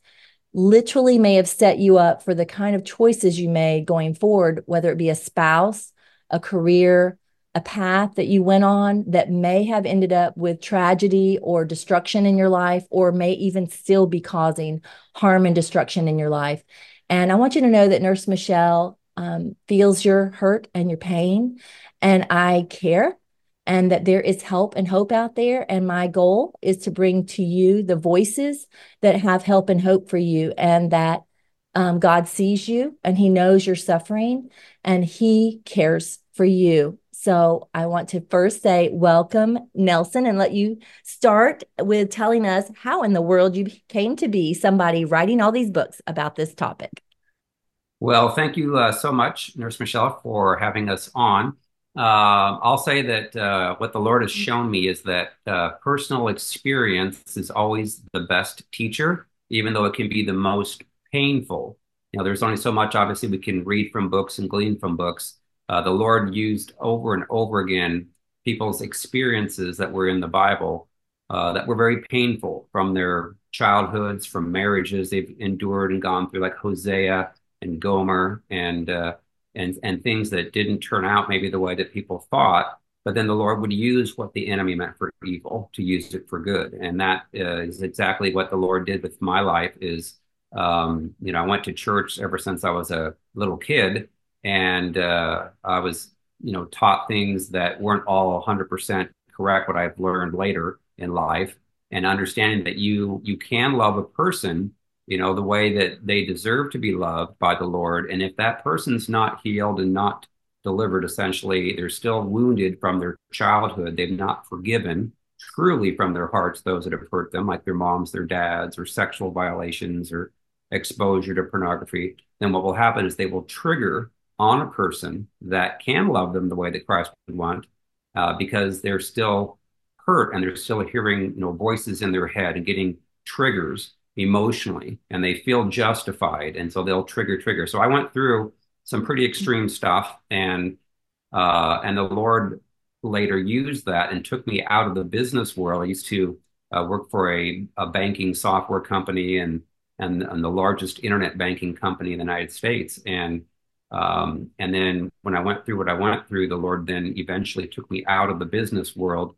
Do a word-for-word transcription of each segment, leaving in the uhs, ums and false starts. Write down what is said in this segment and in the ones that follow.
literally may have set you up for the kind of choices you made going forward, whether it be a spouse, a career, a path that you went on that may have ended up with tragedy or destruction in your life, or may even still be causing harm and destruction in your life. And I want you to know that Nurse Michelle um, feels your hurt and your pain, and I care, and that there is help and hope out there. And my goal is to bring to you the voices that have help and hope for you, and that um, God sees you and he knows your suffering and he cares for you. So I want to first say welcome, Nelson, and let you start with telling us how in the world you came to be somebody writing all these books about this topic. Well, thank you uh, so much, Nurse Michelle, for having us on. Uh, I'll say that uh, what the Lord has shown me is that uh, personal experience is always the best teacher, even though it can be the most painful. You know, there's only so much, obviously, we can read from books and glean from books. Uh, the Lord used over and over again people's experiences that were in the Bible uh, that were very painful, from their childhoods, from marriages they've endured and gone through, like Hosea and Gomer, and uh, and and things that didn't turn out maybe the way that people thought. But then the Lord would use what the enemy meant for evil to use it for good, and that uh, is exactly what the Lord did with my life. Is um, you know I went to church ever since I was a little kid. And uh, I was, you know, taught things that weren't all one hundred percent correct, what I've learned later in life, and understanding that you you can love a person, you know, the way that they deserve to be loved by the Lord. And if that person's not healed and not delivered, essentially, they're still wounded from their childhood. They've not forgiven truly from their hearts those that have hurt them, like their moms, their dads, or sexual violations, or exposure to pornography. Then what will happen is they will trigger on a person that can love them the way that Christ would want, uh, because they're still hurt and they're still hearing, you know, voices in their head and getting triggers emotionally, and they feel justified. And so they'll trigger, trigger. So I went through some pretty extreme stuff, and, uh, and the Lord later used that and took me out of the business world. I used to uh, work for a, a banking software company and, and, and the largest internet banking company in the United States. And Um, and then when I went through what I went through, the Lord then eventually took me out of the business world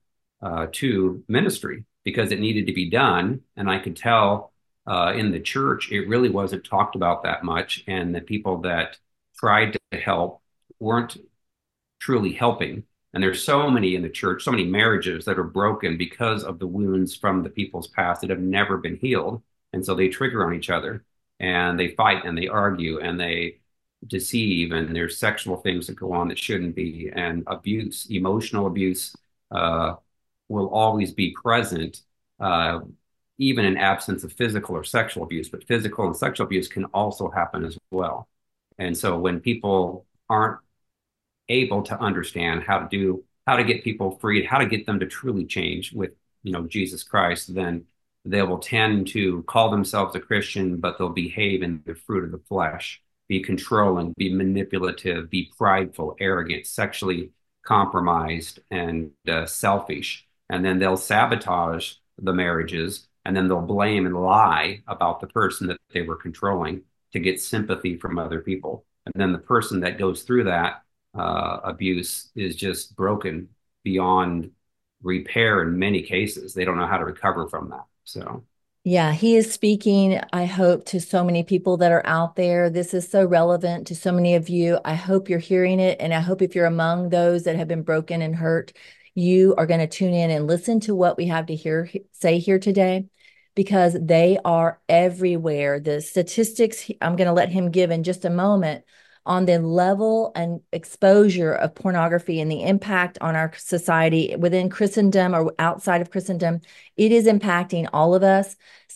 uh, to ministry, because it needed to be done. And I could tell uh, in the church, it really wasn't talked about that much. And the people that tried to help weren't truly helping. And there's so many in the church, so many marriages that are broken because of the wounds from the people's past that have never been healed. And so they trigger on each other, and they fight, and they argue, and they deceive, and there's sexual things that go on that shouldn't be, and abuse, emotional abuse uh, will always be present, uh, even in absence of physical or sexual abuse. But physical and sexual abuse can also happen as well. And so when people aren't able to understand how to do, how to get people freed, how to get them to truly change with, you know, Jesus Christ, then they will tend to call themselves a Christian, but they'll behave in the fruit of the flesh. Be controlling, be manipulative, be prideful, arrogant, sexually compromised, and uh, selfish. And then they'll sabotage the marriages, and then they'll blame and lie about the person that they were controlling to get sympathy from other people. And then the person that goes through that uh, abuse is just broken beyond repair in many cases. They don't know how to recover from that. So... yeah, he is speaking, I hope, to so many people that are out there. This is so relevant to so many of you. I hope you're hearing it, and I hope if you're among those that have been broken and hurt, you are going to tune in and listen to what we have to hear say here today, because they are everywhere. The statistics I'm going to let him give in just a moment on the level and exposure of pornography and the impact on our society within Christendom or outside of Christendom, it is impacting all of us.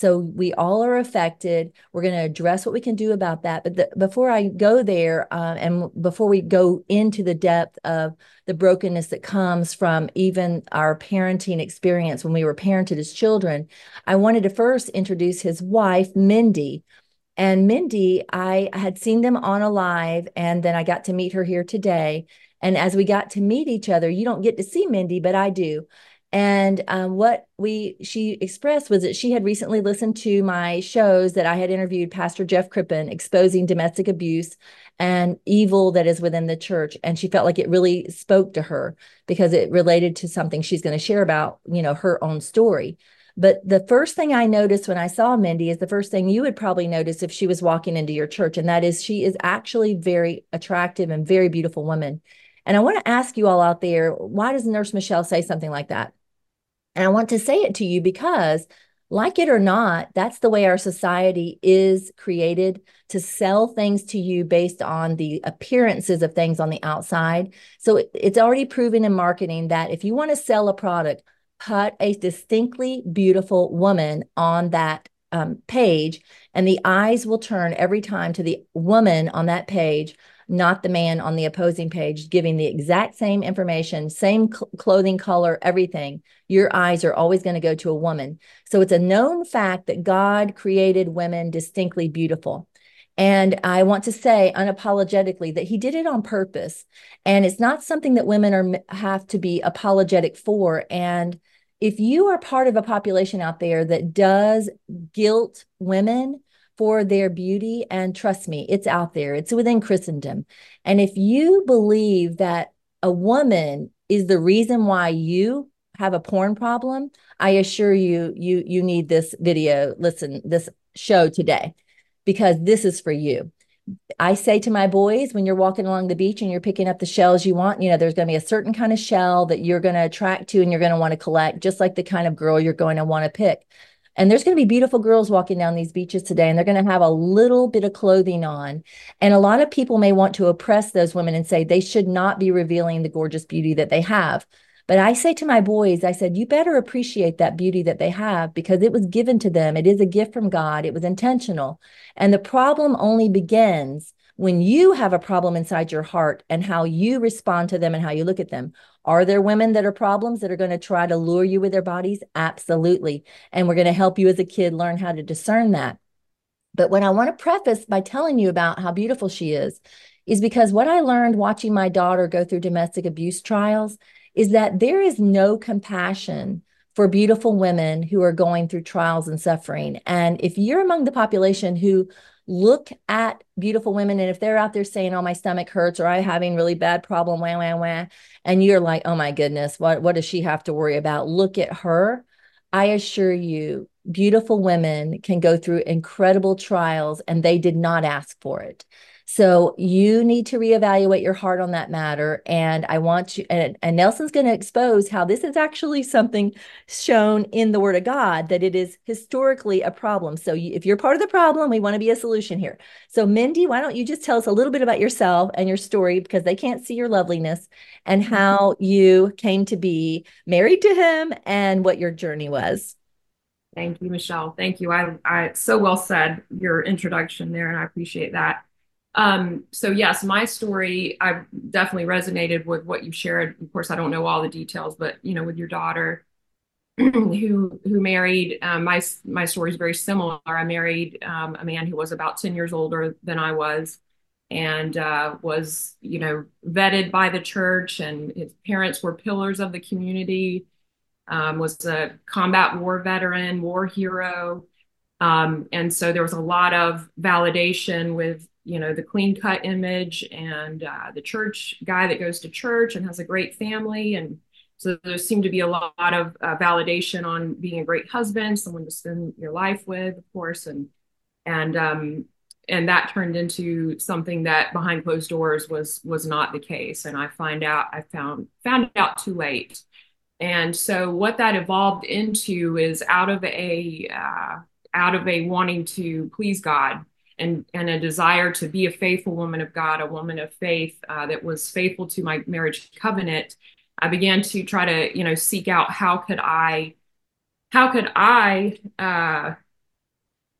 So we all are affected. We're going to address what we can do about that. But the, before I go there, uh, and before we go into the depth of the brokenness that comes from even our parenting experience when we were parented as children, I wanted to first introduce his wife, Mindy. And Mindy, I had seen them on a live, and then I got to meet her here today. And as we got to meet each other, you don't get to see Mindy, but I do. And um, what we she expressed was that she had recently listened to my shows that I had interviewed Pastor Jeff Crippen, exposing domestic abuse and evil that is within the church. And she felt like it really spoke to her because it related to something she's going to share about, you know, her own story. But the first thing I noticed when I saw Mindy is the first thing you would probably notice if she was walking into your church. And that is, she is actually very attractive and very beautiful woman. And I want to ask you all out there, why does Nurse Michelle say something like that? And I want to say it to you because, like it or not, that's the way our society is created, to sell things to you based on the appearances of things on the outside. So it's already proven in marketing that if you want to sell a product, put a distinctly beautiful woman on that um, page, and the eyes will turn every time to the woman on that page, not the man on the opposing page, giving the exact same information, same cl- clothing color, everything. Your eyes are always going to go to a woman. So it's a known fact that God created women distinctly beautiful. And I want to say unapologetically that he did it on purpose. And it's not something that women are have to be apologetic for. And if you are part of a population out there that does guilt women for their beauty, and trust me, it's out there, it's within Christendom. And if you believe that a woman is the reason why you have a porn problem, I assure you, you, you need this video, listen, this show today, because this is for you. I say to my boys, when you're walking along the beach and you're picking up the shells you want, you know, there's going to be a certain kind of shell that you're going to attract to and you're going to want to collect, just like the kind of girl you're going to want to pick. And there's going to be beautiful girls walking down these beaches today, and they're going to have a little bit of clothing on. And a lot of people may want to oppress those women and say they should not be revealing the gorgeous beauty that they have. But I say to my boys, I said, you better appreciate that beauty that they have, because it was given to them. It is a gift from God. It was intentional. And the problem only begins when you have a problem inside your heart and how you respond to them and how you look at them. Are there women that are problems that are going to try to lure you with their bodies? Absolutely. And we're going to help you as a kid learn how to discern that. But what I want to preface by telling you about how beautiful she is, is because what I learned watching my daughter go through domestic abuse trials is that there is no compassion for beautiful women who are going through trials and suffering. And if you're among the population who look at beautiful women, and if they're out there saying, oh, my stomach hurts, or I'm having really bad problem, wah, wah, wah, and you're like, oh my goodness, what, what does she have to worry about? Look at her. I assure you, beautiful women can go through incredible trials, and they did not ask for it. So you need to reevaluate your heart on that matter. And I want you, and, and Nelson's going to expose how this is actually something shown in the Word of God, that it is historically a problem. So you, if you're part of the problem, we want to be a solution here. So Mindy, why don't you just tell us a little bit about yourself and your story, because they can't see your loveliness, and how you came to be married to him and what your journey was. Thank you, Michelle. Thank you. I, I so well said your introduction there, and I appreciate that. Um, so yes, my story, I definitely resonated with what you shared. Of course, I don't know all the details, but, you know, with your daughter who, who married, um, my, my story is very similar. I married, um, a man who was about ten years older than I was, and, uh, was, you know, vetted by the church, and his parents were pillars of the community, um, was a combat war veteran, war hero. Um, and so there was a lot of validation with, you know, the clean cut image, and uh, the church guy that goes to church and has a great family. And so there seemed to be a lot of uh, validation on being a great husband, someone to spend your life with, of course. And, and, um, and that turned into something that behind closed doors was, was not the case. And I find out, I found, found out too late. And so what that evolved into is out of a, uh, out of a wanting to please God, And, and a desire to be a faithful woman of God, a woman of faith uh, that was faithful to my marriage covenant, I began to try to, you know, seek out how could I, how could I, uh,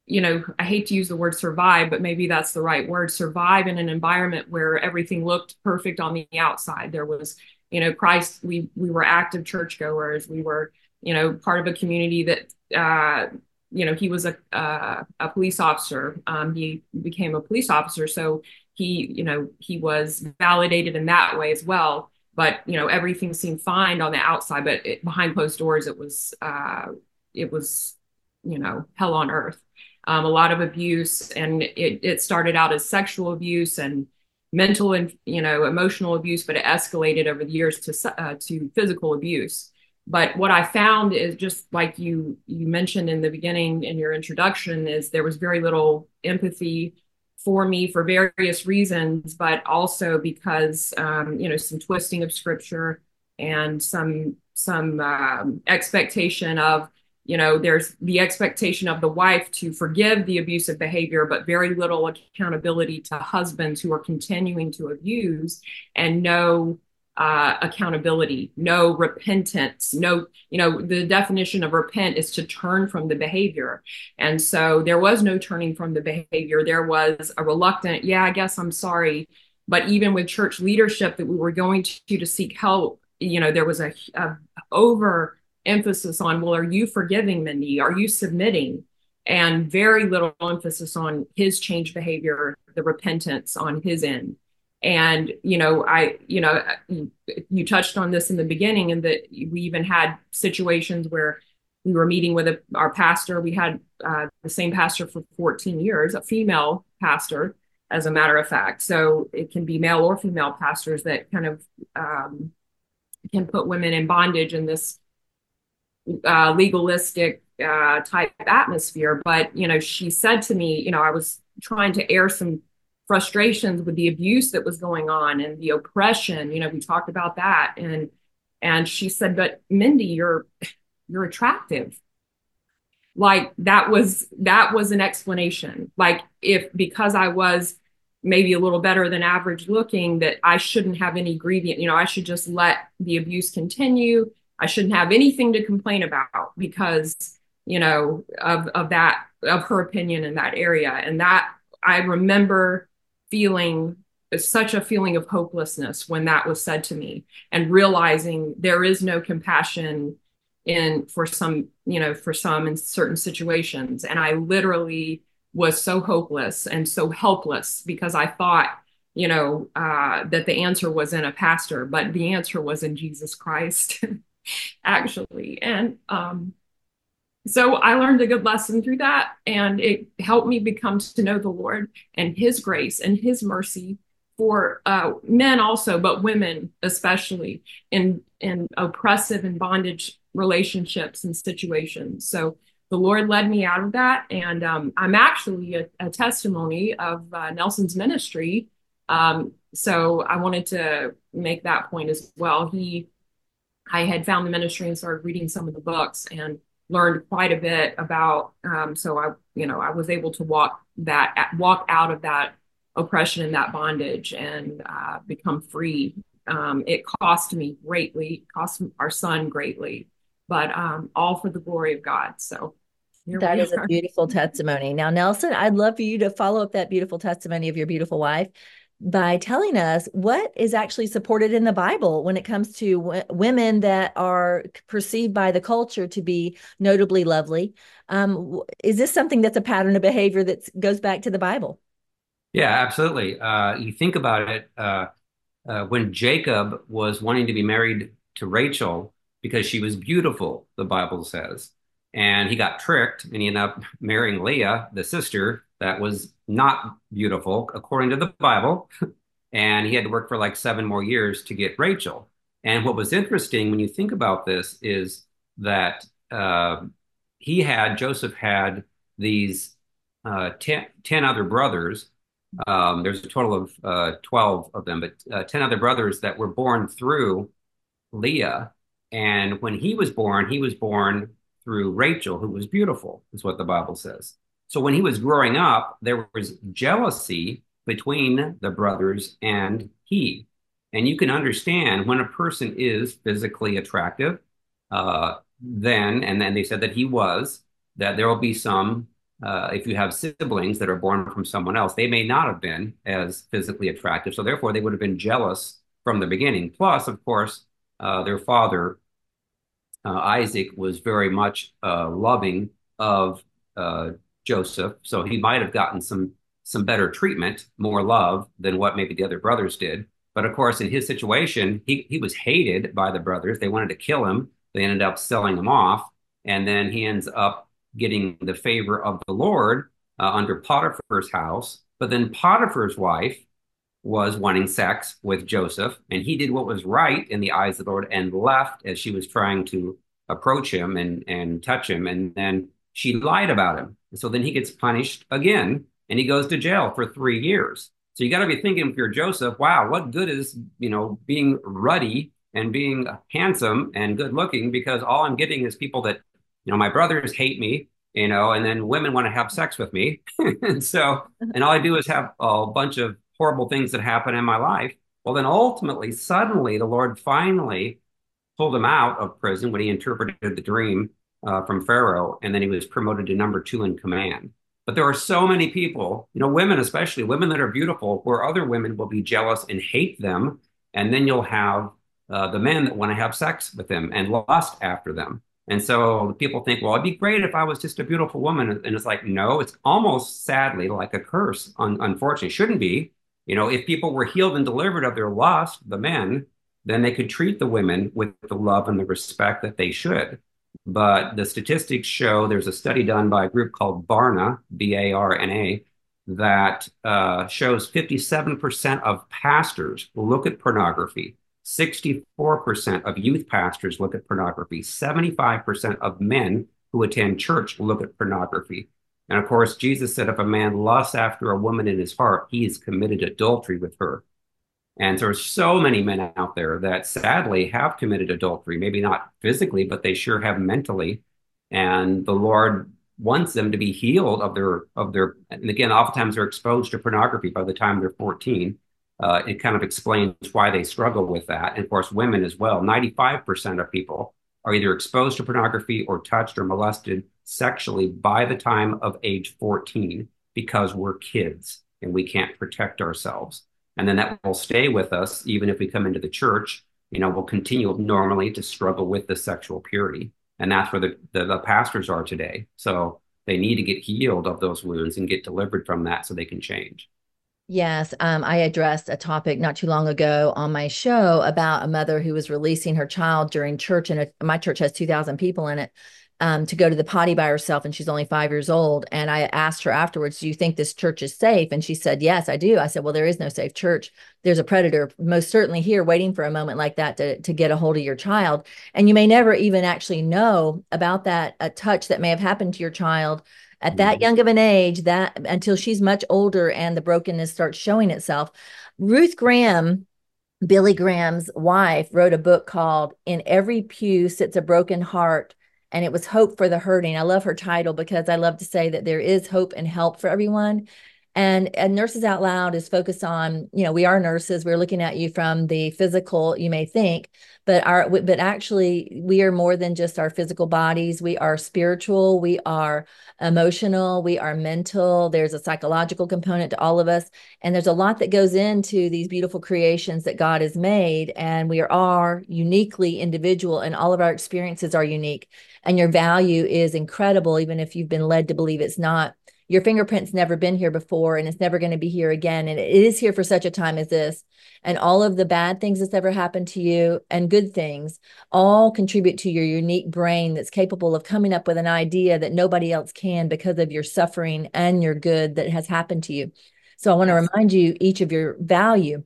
you know, I hate to use the word survive, but maybe that's the right word, survive in an environment where everything looked perfect on the outside. There was, you know, Christ, we, we were active churchgoers. We were, you know, part of a community that, uh, you know, he was a uh, a police officer. Um, he became a police officer. So he, you know, he was validated in that way as well. But, you know, everything seemed fine on the outside, but it, behind closed doors, it was, uh, it was, you know, hell on earth. Um, a lot of abuse, and it, it started out as sexual abuse and mental and, you know, emotional abuse, but it escalated over the years to, uh, to physical abuse. But what I found is, just like you, you mentioned in the beginning in your introduction, is there was very little empathy for me for various reasons, but also because, um, you know, some twisting of scripture and some, some um, expectation of, you know, there's the expectation of the wife to forgive the abusive behavior, but very little accountability to husbands who are continuing to abuse, and no uh, accountability, no repentance, no, you know, the definition of repent is to turn from the behavior. And so there was no turning from the behavior. There was a reluctant, yeah, I guess I'm sorry. But even with church leadership that we were going to, to seek help, you know, there was a, a over emphasis on, well, are you forgiving, Mindy? Are you submitting? And very little emphasis on his change behavior, the repentance on his end. And, you know, I, you know, you touched on this in the beginning, and that we even had situations where we were meeting with a, our pastor. We had uh, the same pastor for fourteen years, a female pastor, as a matter of fact. So it can be male or female pastors that kind of um, can put women in bondage in this Uh, legalistic uh, type atmosphere. But, you know, she said to me, you know, I was trying to air some frustrations with the abuse that was going on and the oppression. You know, we talked about that. And, and she said, but Mindy, you're, you're attractive. Like that was, that was an explanation. Like if, because I was maybe a little better than average looking, that I shouldn't have any grievance, you know, I should just let the abuse continue. I shouldn't have anything to complain about because, you know, of, of that, of her opinion in that area. And that, I remember feeling such a feeling of hopelessness when that was said to me, and realizing there is no compassion in for some, you know, for some in certain situations. And I literally was so hopeless and so helpless, because I thought, you know, uh, that the answer was in a pastor, but the answer was in Jesus Christ. Actually. And um, so I learned a good lesson through that. And it helped me become to know the Lord and his grace and his mercy for uh, men also, but women, especially in, in oppressive and bondage relationships and situations. So the Lord led me out of that. And um, I'm actually a, a testimony of uh, Nelson's ministry. Um, so I wanted to make that point as well. He I had found the ministry and started reading some of the books and learned quite a bit about, um, so I, you know, I was able to walk that, walk out of that oppression and that bondage and uh, become free. Um, it cost me greatly, cost our son greatly, but um, all for the glory of God. So that is a beautiful testimony. Now, Nelson, I'd love for you to follow up that beautiful testimony of your beautiful wife by telling us what is actually supported in the Bible when it comes to w- women that are perceived by the culture to be notably lovely. Um, is this something that's a pattern of behavior that goes back to the Bible? Yeah, absolutely. Uh, you think about it, uh, uh, when Jacob was wanting to be married to Rachel because she was beautiful, the Bible says, and he got tricked and he ended up marrying Leah, the sister, that was not beautiful, according to the Bible. And he had to work for like seven more years to get Rachel. And what was interesting when you think about this is that uh, he had, Joseph had these uh, ten, ten other brothers. Um, there's a total of uh, twelve of them, but uh, ten other brothers that were born through Leah. And when he was born, he was born through Rachel, who was beautiful, is what the Bible says. So when he was growing up, there was jealousy between the brothers and he. And you can understand when a person is physically attractive, uh, then, and then they said that he was, that there will be some, uh, if you have siblings that are born from someone else, they may not have been as physically attractive. So therefore, they would have been jealous from the beginning. Plus, of course, uh, their father, uh, Isaac, was very much uh, loving of uh Joseph, so he might have gotten some some better treatment, more love than what maybe the other brothers did. But of course, in his situation, he, he was hated by the brothers. They wanted to kill him. They ended up selling him off. And then he ends up getting the favor of the Lord uh, under Potiphar's house. But then Potiphar's wife was wanting sex with Joseph, and he did what was right in the eyes of the Lord and left as she was trying to approach him and, and touch him. And then she lied about him. So then he gets punished again, and he goes to jail for three years. So you got to be thinking, if you're Joseph, wow, what good is, you know, being ruddy and being handsome and good looking, because all I'm getting is people that, you know, my brothers hate me, you know, and then women want to have sex with me. And so, and all I do is have a bunch of horrible things that happen in my life. Well, then ultimately, suddenly the Lord finally pulled him out of prison when he interpreted the dream uh, from Pharaoh. And then he was promoted to number two in command. But there are so many people, you know, women, especially women that are beautiful, where other women will be jealous and hate them. And then you'll have uh, the men that want to have sex with them and lust after them. And so people think, well, it'd be great if I was just a beautiful woman. And it's like, no, it's almost sadly like a curse. Un- unfortunately, shouldn't be. You know, if people were healed and delivered of their lust, the men, then they could treat the women with the love and the respect that they should. But the statistics show, there's a study done by a group called Barna, B A R N A, that uh, shows fifty-seven percent of pastors look at pornography. sixty-four percent of youth pastors look at pornography. seventy-five percent of men who attend church look at pornography. And of course, Jesus said, if a man lusts after a woman in his heart, he has committed adultery with her. And there are so many men out there that sadly have committed adultery, maybe not physically, but they sure have mentally. And the Lord wants them to be healed of their, of their, and again, oftentimes they're exposed to pornography by the time they're fourteen. Uh, it kind of explains why they struggle with that. And of course, women as well. ninety-five percent of people are either exposed to pornography or touched or molested sexually by the time of age fourteen, because we're kids and we can't protect ourselves. And then that will stay with us, even if we come into the church, you know, we'll continue normally to struggle with the sexual purity. And that's where the, the, the pastors are today. So they need to get healed of those wounds and get delivered from that so they can change. Yes, um, I addressed a topic not too long ago on my show about a mother who was releasing her child during church, and a, my church has two thousand people in it, um, to go to the potty by herself, and she's only five years old. And I asked her afterwards, do you think this church is safe? And she said, yes, I do. I said, well, there is no safe church. There's a predator most certainly here waiting for a moment like that to, to get a hold of your child. And you may never even actually know about that, a touch that may have happened to your child at that young of an age, that until she's much older and the brokenness starts showing itself. Ruth Graham, Billy Graham's wife, wrote a book called In Every Pew Sits a Broken Heart, and it was Hope for the Hurting. I love her title because I love to say that there is hope and help for everyone. And, and Nurses Out Loud is focused on, you know, we are nurses. We're looking at you from the physical, you may think, but our, but actually we are more than just our physical bodies. We are spiritual. We are emotional. We are mental. There's a psychological component to all of us. And there's a lot that goes into these beautiful creations that God has made. And we are uniquely individual, and all of our experiences are unique, and your value is incredible. Even if you've been led to believe it's not. Your fingerprint's never been here before, and it's never going to be here again. And it is here for such a time as this. And all of the bad things that's ever happened to you and good things all contribute to your unique brain that's capable of coming up with an idea that nobody else can, because of your suffering and your good that has happened to you. So I want to remind you each of your value,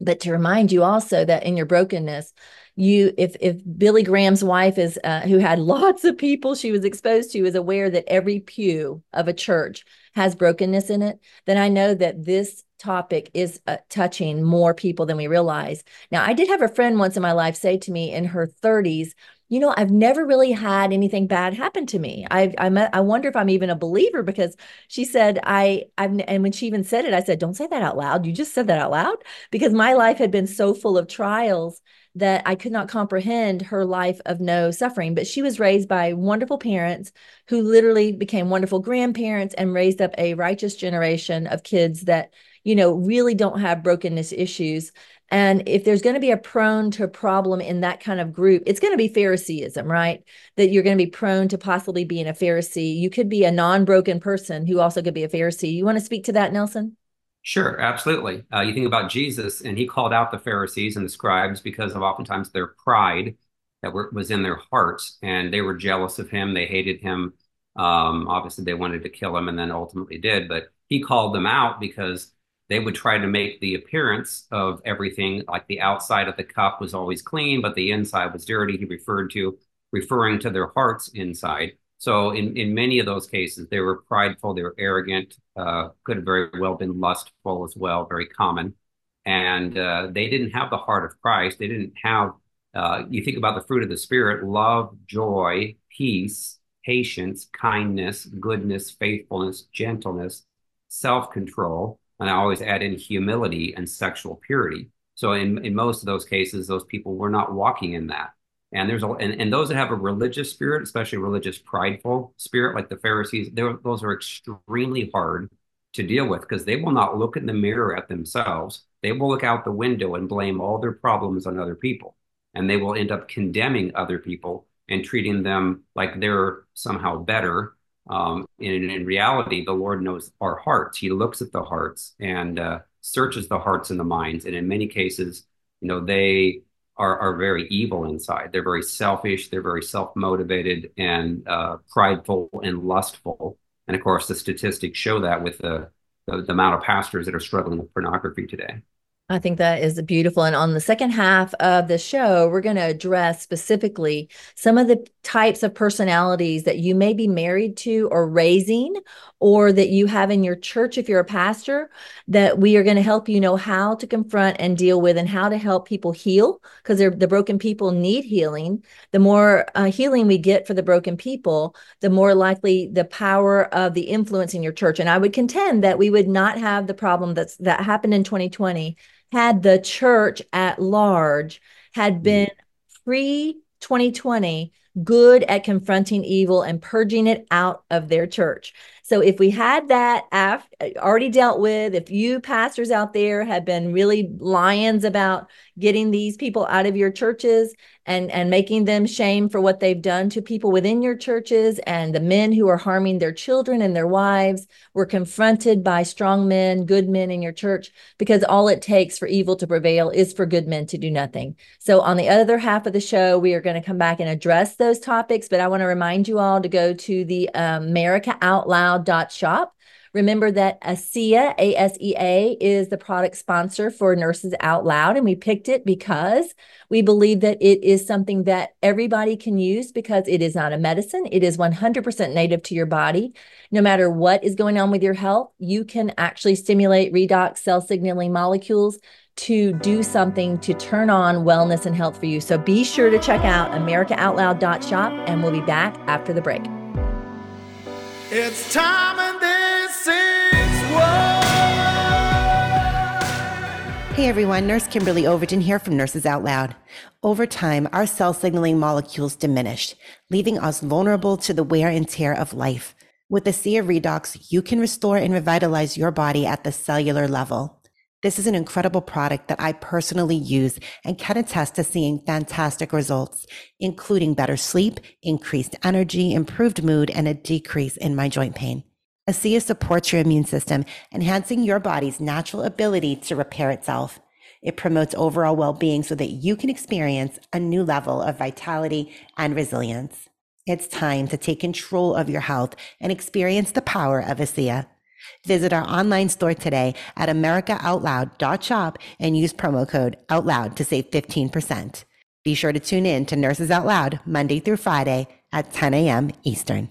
but to remind you also that in your brokenness, you, if if Billy Graham's wife is, uh, who had lots of people she was exposed to, is aware that every pew of a church has brokenness in it, then I know that this topic is uh, touching more people than we realize. Now, I did have a friend once in my life say to me in her thirties, you know, I've never really had anything bad happen to me. I I'm a, I wonder if I'm even a believer, because she said, I, I've, and when she even said it, I said, don't say that out loud. You just said that out loud, because my life had been so full of trials that I could not comprehend her life of no suffering. But she was raised by wonderful parents who literally became wonderful grandparents and raised up a righteous generation of kids that, you know, really don't have brokenness issues. And if there's going to be a prone to a problem in that kind of group, it's going to be Phariseeism, right? That you're going to be prone to possibly being a Pharisee. You could be a non-broken person who also could be a Pharisee. You want to speak to that, Nelson? Sure, absolutely. Uh, you think about Jesus, and he called out the Pharisees and the scribes because of oftentimes their pride that were, was in their hearts, and they were jealous of him. They hated him. Um, obviously, they wanted to kill him, and then ultimately did. But he called them out because they would try to make the appearance of everything, like the outside of the cup was always clean, but the inside was dirty. He referred to, referring to their hearts inside. So in, in many of those cases, they were prideful, they were arrogant, uh, could have very well been lustful as well, very common. And uh, they didn't have the heart of Christ. They didn't have, uh, you think about the fruit of the Spirit, love, joy, peace, patience, kindness, goodness, faithfulness, gentleness, self-control. And I always add in humility and sexual purity. So in, in most of those cases, those people were not walking in that. And there's a, and, and those that have a religious spirit, especially religious prideful spirit, like the Pharisees, those are extremely hard to deal with because they will not look in the mirror at themselves. They will look out the window and blame all their problems on other people. And they will end up condemning other people and treating them like they're somehow better. Um, in, in reality, the Lord knows our hearts. He looks at the hearts and uh, searches the hearts and the minds. And in many cases, you know, they are, are very evil inside. They're very selfish. They're very self-motivated and uh, prideful and lustful. And of course, the statistics show that with the, the, the amount of pastors that are struggling with pornography today. I think that is beautiful. And on the second half of the show, we're going to address specifically some of the types of personalities that you may be married to or raising, or that you have in your church if you're a pastor, that we are going to help you know how to confront and deal with and how to help people heal, because the broken people need healing. The more uh, healing we get for the broken people, the more likely the power of the influence in your church. And I would contend that we would not have the problem that's that happened in twenty twenty had the church at large had been pre twenty twenty good at confronting evil and purging it out of their church. So if we had that after, already dealt with, if you pastors out there have been really lions about getting these people out of your churches and, and making them shame for what they've done to people within your churches, and the men who are harming their children and their wives were confronted by strong men, good men in your church, because all it takes for evil to prevail is for good men to do nothing. So on the other half of the show, we are going to come back and address those topics, but I want to remind you all to go to the um, America Out Loud dot shop. Remember that ASEA, A S E A, is the product sponsor for Nurses Out Loud, and we picked it because we believe that it is something that everybody can use because it is not a medicine. It is one hundred percent native to your body. No matter what is going on with your health, you can actually stimulate redox cell signaling molecules to do something to turn on wellness and health for you. So be sure to check out America Out Loud dot shop, and we'll be back after the break. It's time and this is war. Hey everyone, Nurse Kimberly Overton here from Nurses Out Loud. Over time, our cell signaling molecules diminished, leaving us vulnerable to the wear and tear of life. With ASEA Redox, you can restore and revitalize your body at the cellular level. This is an incredible product that I personally use and can attest to seeing fantastic results, including better sleep, increased energy, improved mood, and a decrease in my joint pain. ASEA supports your immune system, enhancing your body's natural ability to repair itself. It promotes overall well-being so that you can experience a new level of vitality and resilience. It's time to take control of your health and experience the power of ASEA. Visit our online store today at America Out Loud dot shop and use promo code OUTLOUD to save fifteen percent. Be sure to tune in to Nurses Out Loud Monday through Friday at ten a.m. Eastern.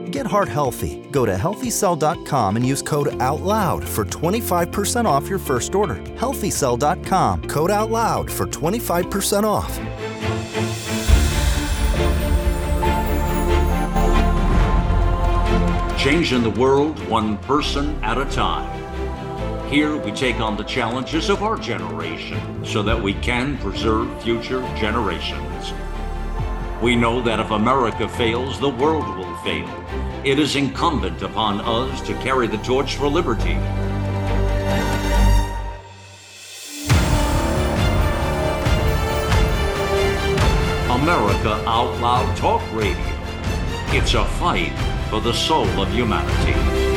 Get heart healthy. Go to healthy cell dot com and use code OUTLOUD for twenty-five percent off your first order. healthy cell dot com, code OUTLOUD for twenty-five percent off. Changing the world one person at a time. Here we take on the challenges of our generation so that we can preserve future generations. We know that if America fails, the world will fail. It is incumbent upon us to carry the torch for liberty. America Out Loud Talk Radio. It's a fight for the soul of humanity.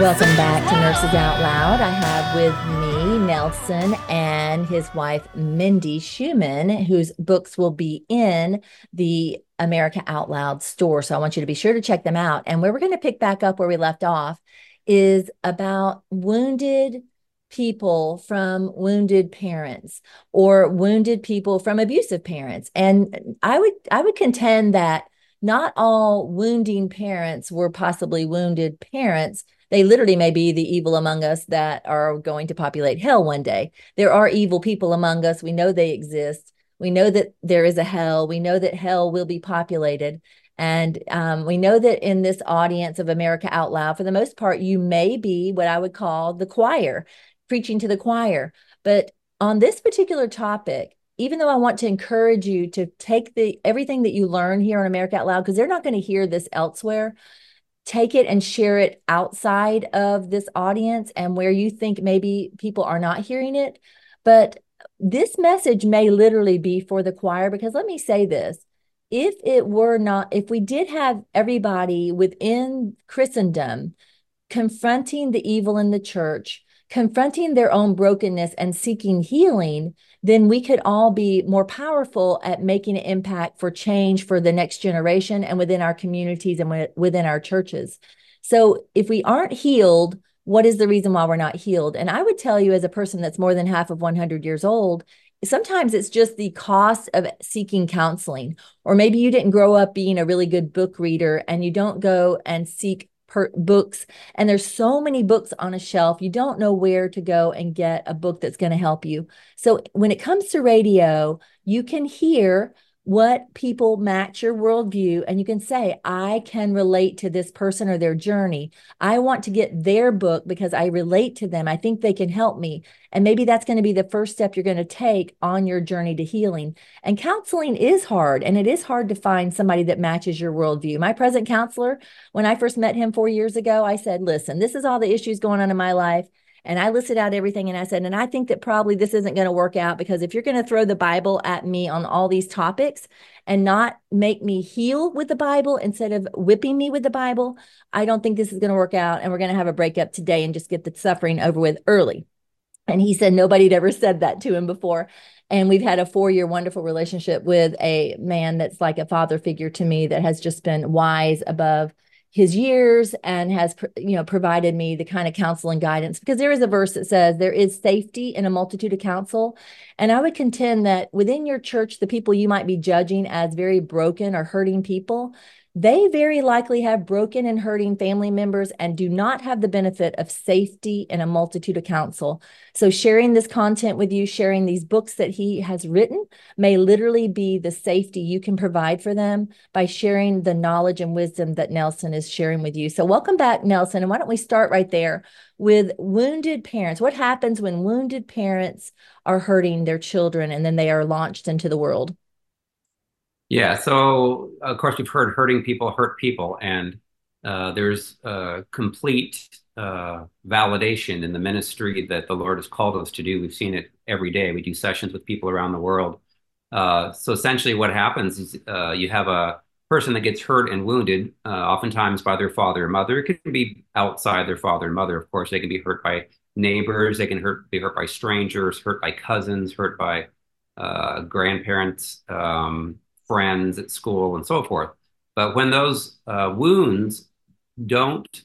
Welcome back to Nurses Out Loud. I have with me Nelson and his wife Mindy Schumann, whose books will be in the America Out Loud store. So I want you to be sure to check them out. And where we're going to pick back up where we left off is about wounded people from wounded parents, or wounded people from abusive parents. And I would I would contend that not all wounding parents were possibly wounded parents. They literally may be the evil among us that are going to populate hell one day. There are evil people among us. We know they exist. We know that there is a hell. We know that hell will be populated. And um, we know that in this audience of America Out Loud, for the most part, you may be what I would call the choir, preaching to the choir. But on this particular topic, even though I want to encourage you to take the everything that you learn here on America Out Loud, because they're not going to hear this elsewhere, take it and share it outside of this audience and where you think maybe people are not hearing it. But this message may literally be for the choir, because let me say this. If it were not, if we did have everybody within Christendom confronting the evil in the church, confronting their own brokenness and seeking healing, then we could all be more powerful at making an impact for change for the next generation and within our communities and within our churches. So if we aren't healed, what is the reason why we're not healed? And I would tell you, as a person that's more than half of one hundred years old, sometimes it's just the cost of seeking counseling, or maybe you didn't grow up being a really good book reader and you don't go and seek per- books. And there's so many books on a shelf. You don't know where to go and get a book that's going to help you. So when it comes to radio, you can hear what people match your worldview, and you can say, I can relate to this person or their journey. I want to get their book because I relate to them. I think they can help me. And maybe that's going to be the first step you're going to take on your journey to healing. And counseling is hard, and it is hard to find somebody that matches your worldview. My present counselor, when I first met him four years ago, I said, listen, this is all the issues going on in my life. And I listed out everything, and I said, and I think that probably this isn't going to work out, because if you're going to throw the Bible at me on all these topics and not make me heal with the Bible instead of whipping me with the Bible, I don't think this is going to work out, and we're going to have a breakup today and just get the suffering over with early. And he said nobody had ever said that to him before. And we've had a four-year wonderful relationship with a man that's like a father figure to me, that has just been wise above his years and has, you know, provided me the kind of counsel and guidance, because there is a verse that says there is safety in a multitude of counsel. And I would contend that within your church, the people you might be judging as very broken or hurting people, they very likely have broken and hurting family members and do not have the benefit of safety in a multitude of counsel. So sharing this content with you, sharing these books that he has written, may literally be the safety you can provide for them by sharing the knowledge and wisdom that Nelson is sharing with you. So welcome back, Nelson. And why don't we start right there with wounded parents? What happens when wounded parents are hurting their children and then they are launched into the world? Yeah, so of course we've heard hurting people hurt people, and uh, there's uh, complete uh, validation in the ministry that the Lord has called us to do. We've seen it every day. We do sessions with people around the world. Uh, so essentially what happens is uh, you have a person that gets hurt and wounded, uh, oftentimes by their father or mother. It can be outside their father and mother, of course. They can be hurt by neighbors. They can hurt, be hurt by strangers, hurt by cousins, hurt by uh, grandparents, um friends at school, and so forth. But when those uh, wounds don't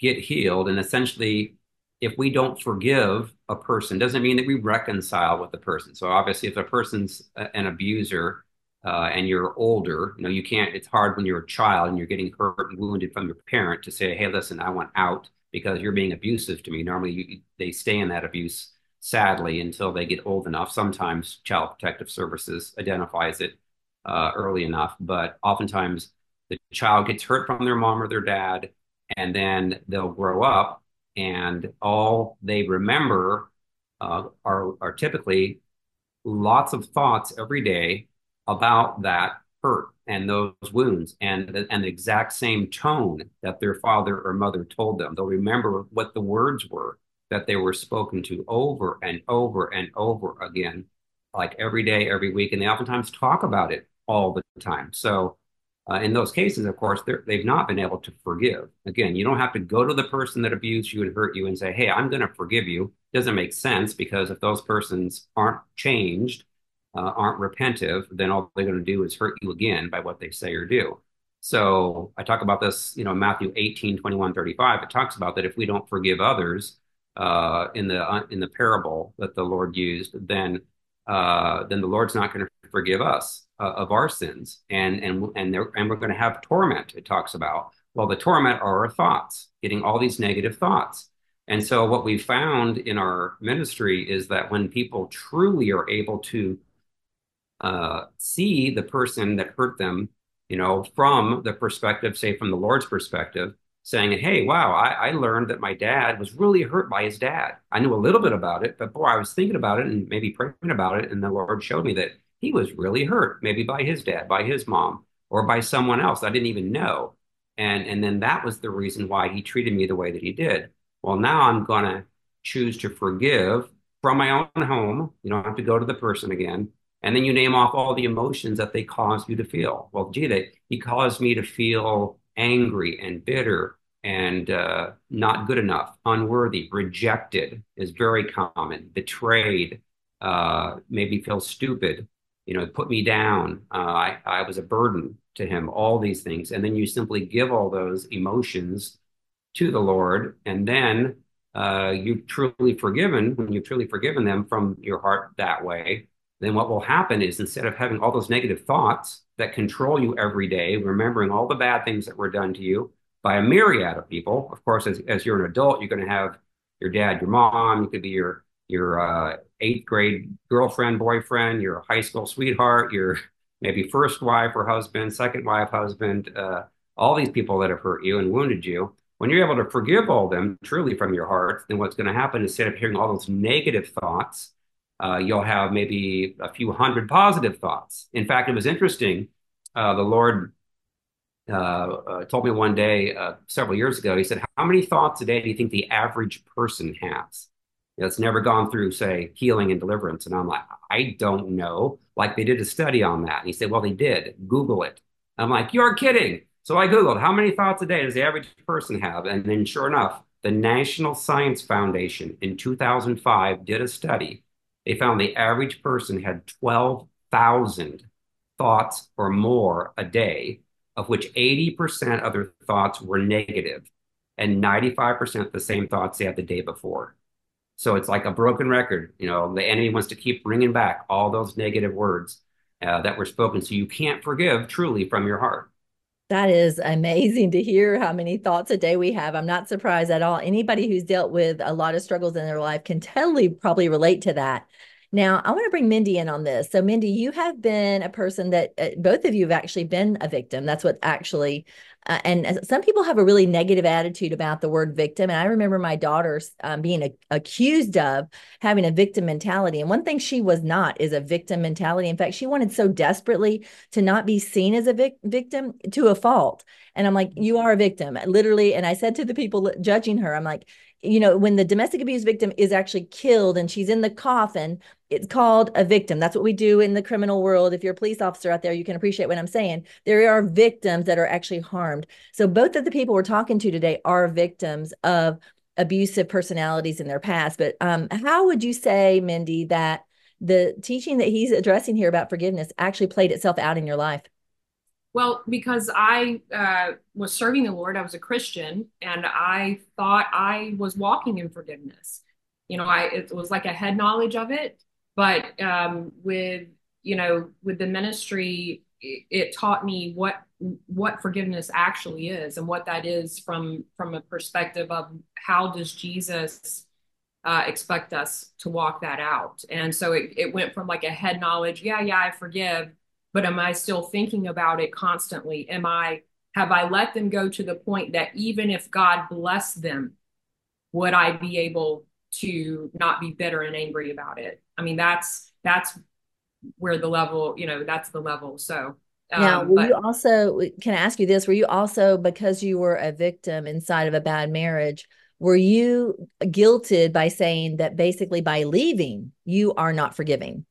get healed, and essentially if we don't forgive a person, doesn't mean that we reconcile with the person. So obviously if a person's a, an abuser uh, and you're older, you know, you can't, it's hard when you're a child and you're getting hurt and wounded from your parent to say, hey, listen, I want out because you're being abusive to me. Normally you, they stay in that abuse, sadly, until they get old enough. Sometimes Child Protective Services identifies it Uh, early enough, but oftentimes the child gets hurt from their mom or their dad, and then they'll grow up and all they remember uh, are, are typically lots of thoughts every day about that hurt and those wounds and, and the exact same tone that their father or mother told them. They'll remember what the words were that they were spoken to over and over and over again, like every day, every week. And they oftentimes talk about it all the time. So uh, in those cases, of course, they've not been able to forgive. Again, you don't have to go to the person that abused you and hurt you and say, hey, I'm going to forgive you. Doesn't make sense, because if those persons aren't changed, uh, aren't repentive, then all they're going to do is hurt you again by what they say or do. So I talk about this, you know, Matthew eighteen, twenty-one, thirty-five, it talks about that if we don't forgive others uh, in the uh, in the parable that the Lord used, then uh, then the Lord's not going to forgive us uh, of our sins. And, and, and, there, and we're going to have torment, it talks about. Well, the torment are our thoughts, getting all these negative thoughts. And so what we found in our ministry is that when people truly are able to uh, see the person that hurt them, you know, from the perspective, say from the Lord's perspective, saying, hey, wow, I, I learned that my dad was really hurt by his dad. I knew a little bit about it, but boy, I was thinking about it and maybe praying about it. And the Lord showed me that he was really hurt, maybe by his dad, by his mom, or by someone else I didn't even know. And, and then that was the reason why he treated me the way that he did. Well, now I'm going to choose to forgive from my own home. You don't have to go to the person again. And then you name off all the emotions that they caused you to feel. Well, gee, they, he caused me to feel angry and bitter and uh, not good enough, unworthy, rejected is very common, betrayed, uh, made me feel stupid, you know, put me down. Uh, I, I was a burden to him, all these things. And then you simply give all those emotions to the Lord, and then uh, you've truly forgiven, when you've truly forgiven them from your heart that way, then what will happen is instead of having all those negative thoughts that control you every day, remembering all the bad things that were done to you by a myriad of people, of course, as, as you're an adult, you're going to have your dad, your mom, it could be your your uh, eighth grade girlfriend, boyfriend, your high school sweetheart, your maybe first wife or husband, second wife, husband, uh, all these people that have hurt you and wounded you. When you're able to forgive all them truly from your heart, then what's going to happen, instead of hearing all those negative thoughts, uh, you'll have maybe a few hundred positive thoughts. In fact, it was interesting. Uh, the Lord uh, uh, told me one day, uh, several years ago, he said, how many thoughts a day do you think the average person has? You know, it's never gone through, say, healing and deliverance. And I'm like, I don't know. Like, they did a study on that. And he said, well, they did. Google it. I'm like, you're kidding. So I Googled, how many thoughts a day does the average person have? And then sure enough, the National Science Foundation in two thousand five did a study. They found the average person had twelve thousand thoughts or more a day, of which eighty percent of their thoughts were negative and ninety-five percent the same thoughts they had the day before. So it's like a broken record. You know, the enemy wants to keep bringing back all those negative words uh, that were spoken. So you can't forgive truly from your heart. That is amazing to hear how many thoughts a day we have. I'm not surprised at all. Anybody who's dealt with a lot of struggles in their life can totally probably relate to that. Now, I want to bring Mindy in on this. So, Mindy, you have been a person that uh, both of you have actually been a victim. That's what actually, uh, and some people have a really negative attitude about the word victim. And I remember my daughter um, being a, accused of having a victim mentality. And one thing she was not is a victim mentality. In fact, she wanted so desperately to not be seen as a vic victim to a fault. And I'm like, you are a victim, literally. And I said to the people judging her, I'm like, you know, when the domestic abuse victim is actually killed and she's in the coffin, it's called a victim. That's what we do in the criminal world. If you're a police officer out there, you can appreciate what I'm saying. There are victims that are actually harmed. So both of the people we're talking to today are victims of abusive personalities in their past. But um, how would you say, Mindy, that the teaching that he's addressing here about forgiveness actually played itself out in your life? Well, because I uh, was serving the Lord, I was a Christian, and I thought I was walking in forgiveness. You know, I it was like a head knowledge of it, but um, with you know with the ministry, it, it taught me what what forgiveness actually is and what that is from from a perspective of how does Jesus uh, expect us to walk that out. And so it it went from like a head knowledge, yeah, yeah, I forgive. But am I still thinking about it constantly? Am I, have I let them go to the point that even if God blessed them, would I be able to not be bitter and angry about it? I mean, that's, that's where the level, you know, that's the level. So um, now, were but, you also, can I ask you this? Were you also, because you were a victim inside of a bad marriage, were you guilted by saying that basically by leaving, you are not forgiving?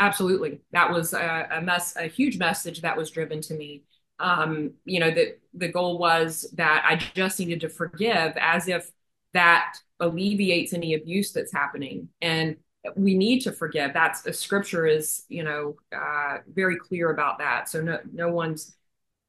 Absolutely. That was a, a mess, a huge message that was driven to me. Um, you know, that the goal was that I just needed to forgive, as if that alleviates any abuse that's happening. And we need to forgive. That's the scripture is, you know, uh, very clear about that. So no, no one's,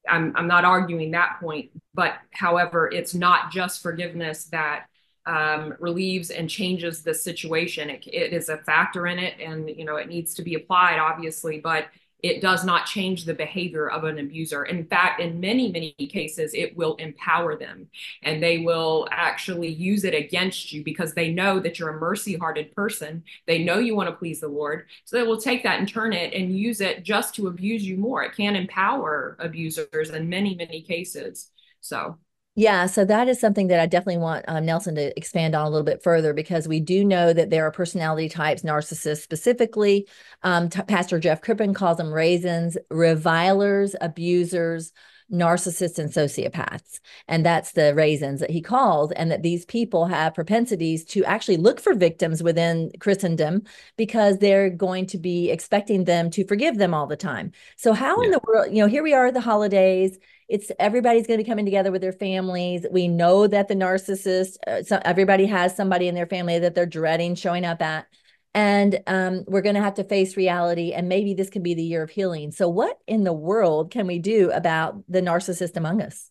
I'm, I'm not arguing that point, but however, it's not just forgiveness that um, relieves and changes the situation. It, it is a factor in it, and, you know, it needs to be applied, obviously, but it does not change the behavior of an abuser. In fact, in many, many cases, it will empower them, and they will actually use it against you because they know that you're a mercy-hearted person. They know you want to please the Lord. So they will take that and turn it and use it just to abuse you more. It can empower abusers in many, many cases. So, yeah, so that is something that I definitely want um, Nelson to expand on a little bit further, because we do know that there are personality types, narcissists specifically. Um, Pastor Jeff Crippen calls them raisins, revilers, abusers, narcissists, and sociopaths. And that's the raisins that he calls, and that these people have propensities to actually look for victims within Christendom because they're going to be expecting them to forgive them all the time. So how yeah. in the world, you know, here we are at the holidays. It's everybody's going to be coming together with their families. We know that the narcissist, uh, so everybody has somebody in their family that they're dreading showing up at. And um, we're going to have to face reality. And maybe this could be the year of healing. So what in the world can we do about the narcissist among us?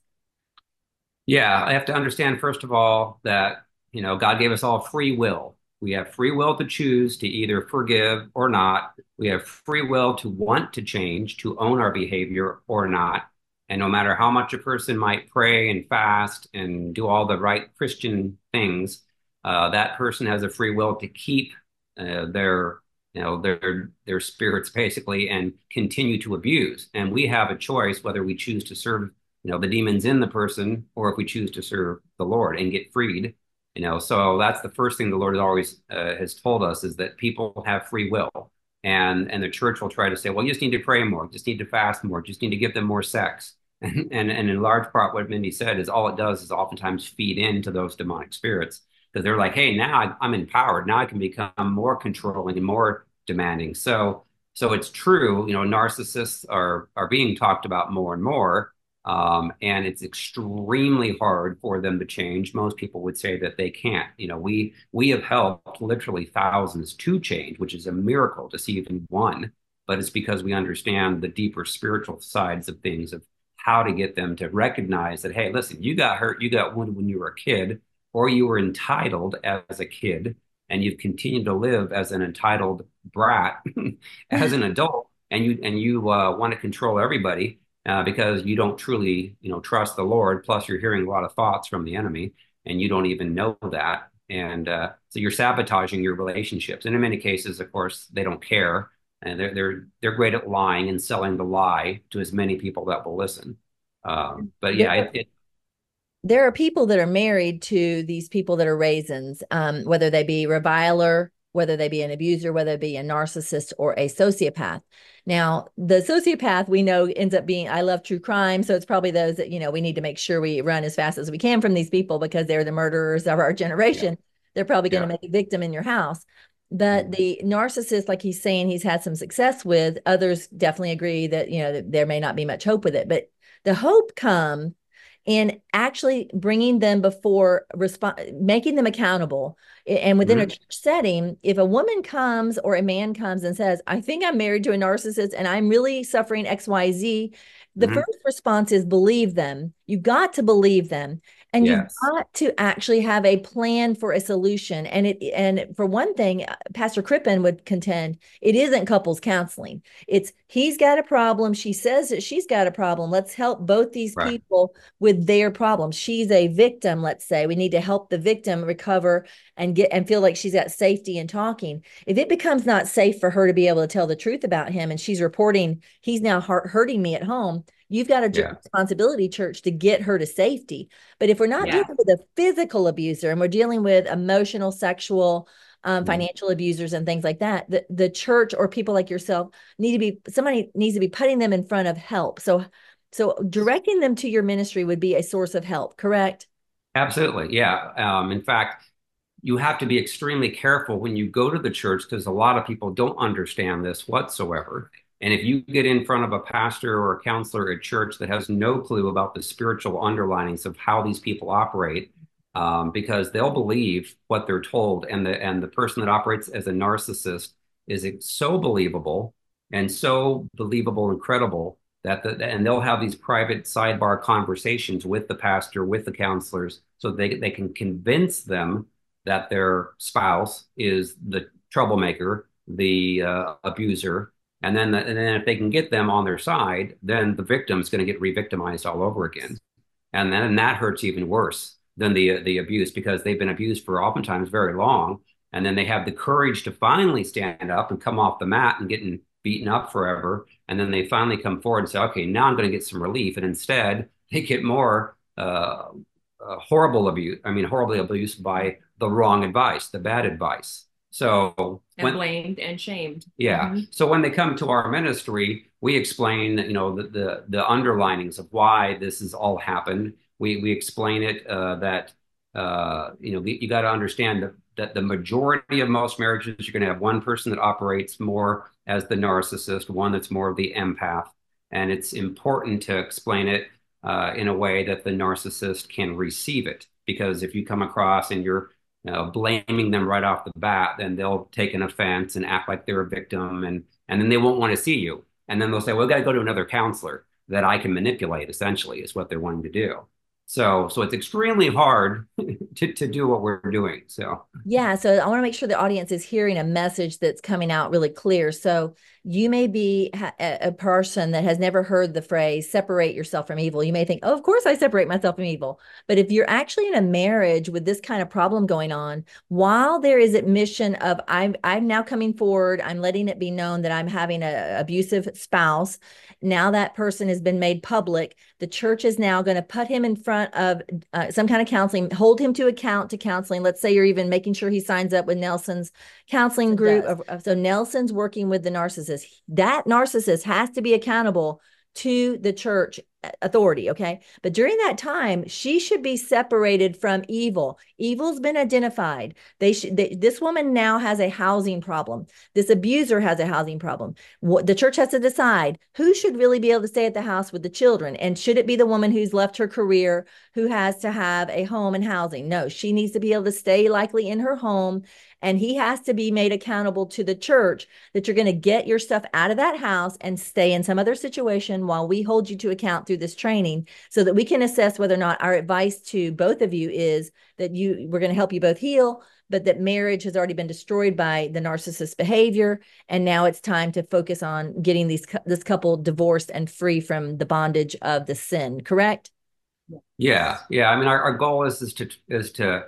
Yeah, I have to understand, first of all, that, you know, God gave us all free will. We have free will to choose to either forgive or not. We have free will to want to change, to own our behavior or not. And no matter how much a person might pray and fast and do all the right Christian things, uh, that person has a free will to keep uh, their, you know, their their spirits basically, and continue to abuse. And we have a choice whether we choose to serve, you know, the demons in the person, or if we choose to serve the Lord and get freed. You know, so that's the first thing the Lord has always uh, has told us, is that people have free will. And and the church will try to say, well, you just need to pray more, just need to fast more, just need to give them more sex. And, and, and in large part, what Mindy said is all it does is oftentimes feed into those demonic spirits, because they're like, hey, now I, I'm empowered. Now I can become more controlling and more demanding. So so it's true, you know, narcissists are, are being talked about more and more, um, and it's extremely hard for them to change. Most people would say that they can't. You know, we, we have helped literally thousands to change, which is a miracle to see even one, but it's because we understand the deeper spiritual sides of things, of how to get them to recognize that, hey, listen, you got hurt, you got wounded when you were a kid, or you were entitled as a kid, and you've continued to live as an entitled brat as an adult, and you and you uh, want to control everybody uh, because you don't truly, you know, trust the Lord. Plus, you're hearing a lot of thoughts from the enemy, and you don't even know that, and uh, so you're sabotaging your relationships. And in many cases, of course, they don't care. And they're, they're, they're great at lying and selling the lie to as many people that will listen. Um, but yeah, there, it, it, there are people that are married to these people that are raisins, um, whether they be reviler, whether they be an abuser, whether it be a narcissist or a sociopath. Now, the sociopath we know ends up being, I love true crime. So it's probably those that, you know, we need to make sure we run as fast as we can from these people, because they're the murderers of our generation. Yeah. They're probably going to yeah. make a victim in your house. But the narcissist, like he's saying, he's had some success with. Others definitely agree that, you know, there may not be much hope with it. But the hope comes in actually bringing them before, resp- making them accountable. And within mm-hmm. a church setting, if a woman comes or a man comes and says, I think I'm married to a narcissist and I'm really suffering X Y Z, the mm-hmm. first response is believe them. You've got to believe them. And yes. you've got to actually have a plan for a solution. And it, and for one thing, Pastor Crippen would contend, it isn't couples counseling. It's he's got a problem. She says that she's got a problem. Let's help both these right. people with their problems. She's a victim, let's say. We need to help the victim recover and get and feel like she's got safety in talking. If it becomes not safe for her to be able to tell the truth about him, and she's reporting, he's now hurting me at home, You've got a yeah. responsibility, church, to get her to safety. But if we're not yeah. dealing with a physical abuser and we're dealing with emotional, sexual, um, financial mm. abusers and things like that, the, the church or people like yourself need to be, somebody needs to be putting them in front of help. So, so directing them to your ministry would be a source of help, correct? Absolutely. Yeah. Um, in fact, you have to be extremely careful when you go to the church, because a lot of people don't understand this whatsoever. And if you get in front of a pastor or a counselor at church that has no clue about the spiritual underlinings of how these people operate, um, because they'll believe what they're told. And the, and the person that operates as a narcissist is so believable and so believable and credible that the, and they'll have these private sidebar conversations with the pastor, with the counselors, so they they can convince them that their spouse is the troublemaker, the uh, abuser, and then the, and then if they can get them on their side, then the victim is going to get re-victimized all over again, and then and that hurts even worse than the uh, the abuse, because they've been abused for oftentimes very long, and then they have the courage to finally stand up and come off the mat and getting beaten up forever, and then they finally come forward and say, okay, now I'm going to get some relief, and instead they get more uh, uh, horrible abuse. I mean, horribly abused by the wrong advice, the bad advice. So and when, blamed and shamed. Yeah. Mm-hmm. So when they come to our ministry, we explain, you know, the the, the underlinings of why this has all happened. We we explain it uh, that uh, you know we, you got to understand that that the majority of most marriages, you're going to have one person that operates more as the narcissist, one that's more of the empath, and it's important to explain it uh, in a way that the narcissist can receive it. Because if you come across and you're you know, blaming them right off the bat, then they'll take an offense and act like they're a victim, and and then they won't want to see you, and then they'll say, "Well, I've got to go to another counselor that I can manipulate." Essentially, is what they're wanting to do. So, so it's extremely hard to, to do what we're doing. So, yeah. So I want to make sure the audience is hearing a message that's coming out really clear. So you may be a person that has never heard the phrase separate yourself from evil. You may think, oh, of course I separate myself from evil. But if you're actually in a marriage with this kind of problem going on, while there is admission of I'm, I'm now coming forward, I'm letting it be known that I'm having an abusive spouse. Now that person has been made public. The church is now going to put him in front of uh, some kind of counseling, hold him to account to counseling. Let's say you're even making sure he signs up with Nelson's counseling group. So Nelson's working with the narcissist. That narcissist has to be accountable to the church authority, okay? But during that time, she should be separated from evil. Evil's been identified. They should. They, this woman now has a housing problem. This abuser has a housing problem. What, the church has to decide who should really be able to stay at the house with the children, and should it be the woman who's left her career, who has to have a home and housing? No, she needs to be able to stay likely in her home, and he has to be made accountable to the church that you're going to get your stuff out of that house and stay in some other situation while we hold you to account through this training, so that we can assess whether or not our advice to both of you is that you we're going to help you both heal, but that marriage has already been destroyed by the narcissist behavior, and now it's time to focus on getting these this couple divorced and free from the bondage of the sin, correct? Yeah, yeah. I mean, our, our goal is is to is to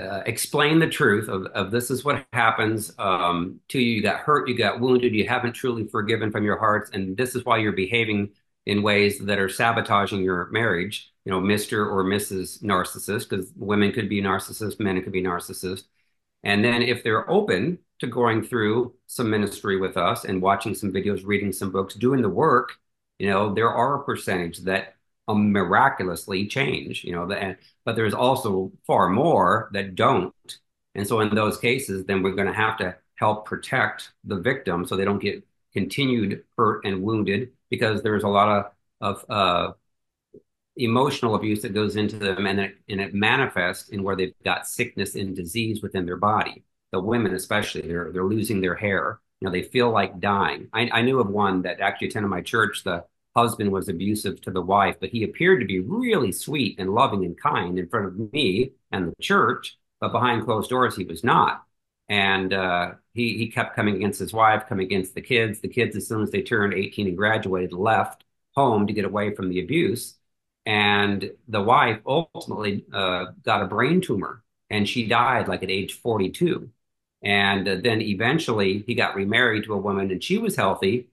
Uh, explain the truth of, of this is what happens um, to you. You got hurt, you got wounded, you haven't truly forgiven from your hearts, and this is why you're behaving in ways that are sabotaging your marriage. You know, Mister or Missus Narcissist, because women could be narcissists, men could be narcissists. And then if they're open to going through some ministry with us and watching some videos, reading some books, doing the work, you know, there are a percentage that miraculously change, you know, the, but there's also far more that don't. And so in those cases, then we're going to have to help protect the victim so they don't get continued hurt and wounded, because there's a lot of, of uh, emotional abuse that goes into them, and it, and it manifests in where they've got sickness and disease within their body. The women especially, they're, they're losing their hair. You know, they feel like dying. I, I knew of one that actually attended my church. The husband was abusive to the wife, but he appeared to be really sweet and loving and kind in front of me and the church, but behind closed doors, he was not. And uh, he, he kept coming against his wife, coming against the kids. The kids, as soon as they turned eighteen and graduated, left home to get away from the abuse. And the wife ultimately uh, got a brain tumor, and she died like at age forty-two. And uh, then eventually he got remarried to a woman, and she was healthy.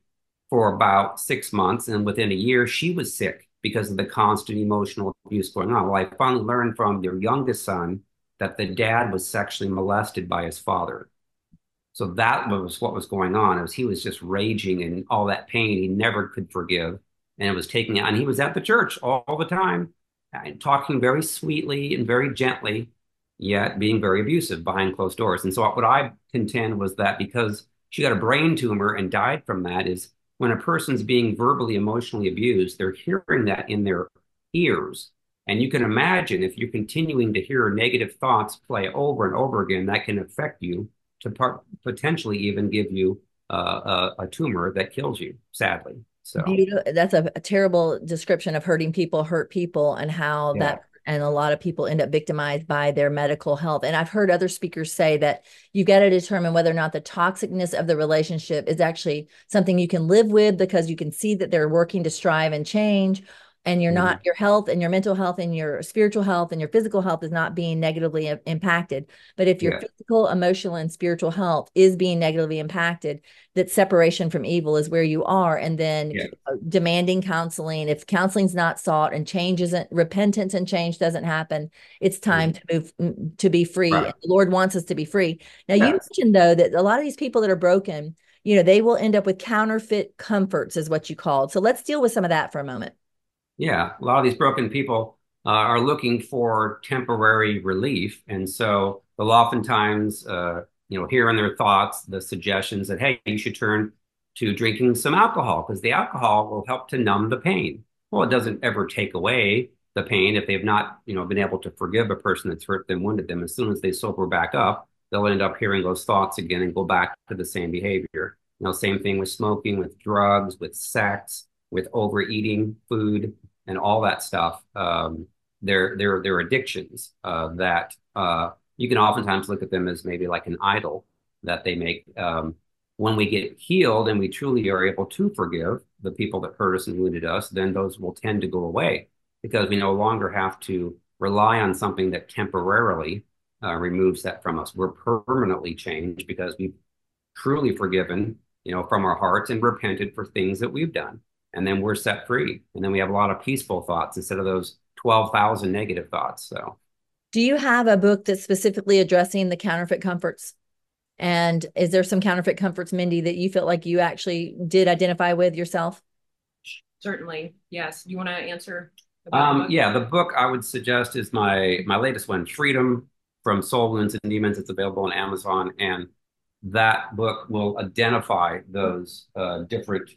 for about six months. And within a year, she was sick because of the constant emotional abuse going on. Well, I finally learned from their youngest son that the dad was sexually molested by his father. So that was what was going on. It was, he was just raging and all that pain he never could forgive. And it was taking it. And he was at the church all, all the time, and talking very sweetly and very gently, yet being very abusive behind closed doors. And so what I contend was that because she got a brain tumor and died from that, is when a person's being verbally, emotionally abused, they're hearing that in their ears. And you can imagine if you're continuing to hear negative thoughts play over and over again, that can affect you to part, potentially even give you uh, a, a tumor that kills you, sadly. So that's a, a terrible description of hurting people, hurt people, and how yeah. that, and a lot of people end up victimized by their medical health. And I've heard other speakers say that you've got to determine whether or not the toxicness of the relationship is actually something you can live with, because you can see that they're working to strive and change, and you're not, your health and your mental health and your spiritual health and your physical health is not being negatively impacted. But if your yeah. physical, emotional, and spiritual health is being negatively impacted, that separation from evil is where you are. And then yeah. demanding counseling, if counseling's not sought and change isn't, repentance and change doesn't happen, it's time yeah. to move, to be free. Right. And the Lord wants us to be free. Now yeah. you mentioned though that a lot of these people that are broken, you know, they will end up with counterfeit comforts is what you called. So let's deal with some of that for a moment. Yeah, a lot of these broken people uh, are looking for temporary relief. And so they'll oftentimes, uh, you know, hear in their thoughts the suggestions that, hey, you should turn to drinking some alcohol because the alcohol will help to numb the pain. Well, it doesn't ever take away the pain if they've not, you know, been able to forgive a person that's hurt them, wounded them. As soon as they sober back up, they'll end up hearing those thoughts again and go back to the same behavior. You know, same thing with smoking, with drugs, with sex, with overeating food, and all that stuff. Um, they're, they're, they're addictions uh, that uh, you can oftentimes look at them as maybe like an idol that they make. Um, when we get healed and we truly are able to forgive the people that hurt us and wounded us, then those will tend to go away because we no longer have to rely on something that temporarily uh, removes that from us. We're permanently changed because we've truly forgiven, you know, from our hearts and repented for things that we've done. And then we're set free. And then we have a lot of peaceful thoughts instead of those twelve thousand negative thoughts. So do you have a book that's specifically addressing the counterfeit comforts? And is there some counterfeit comforts, Mindy, that you felt like you actually did identify with yourself? Certainly. Yes. You want to answer? Um, yeah. The book I would suggest is my, my latest one, Freedom from Soul Wounds and Demons. It's available on Amazon. And that book will identify those uh, different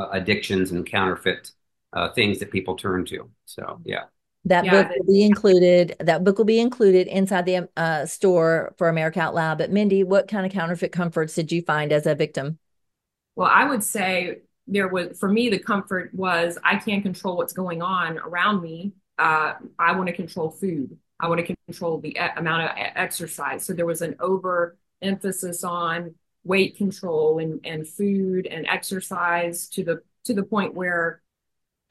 Uh, addictions and counterfeit uh, things that people turn to. So, yeah. That yeah, book will be included. That book will be included inside the uh, store for America Out Loud. But Mindy, what kind of counterfeit comforts did you find as a victim? Well, I would say there was, for me, the comfort was I can't control what's going on around me. Uh, I want to control food. I want to control the e- amount of exercise. So there was an overemphasis on weight control and, and food and exercise to the, to the point where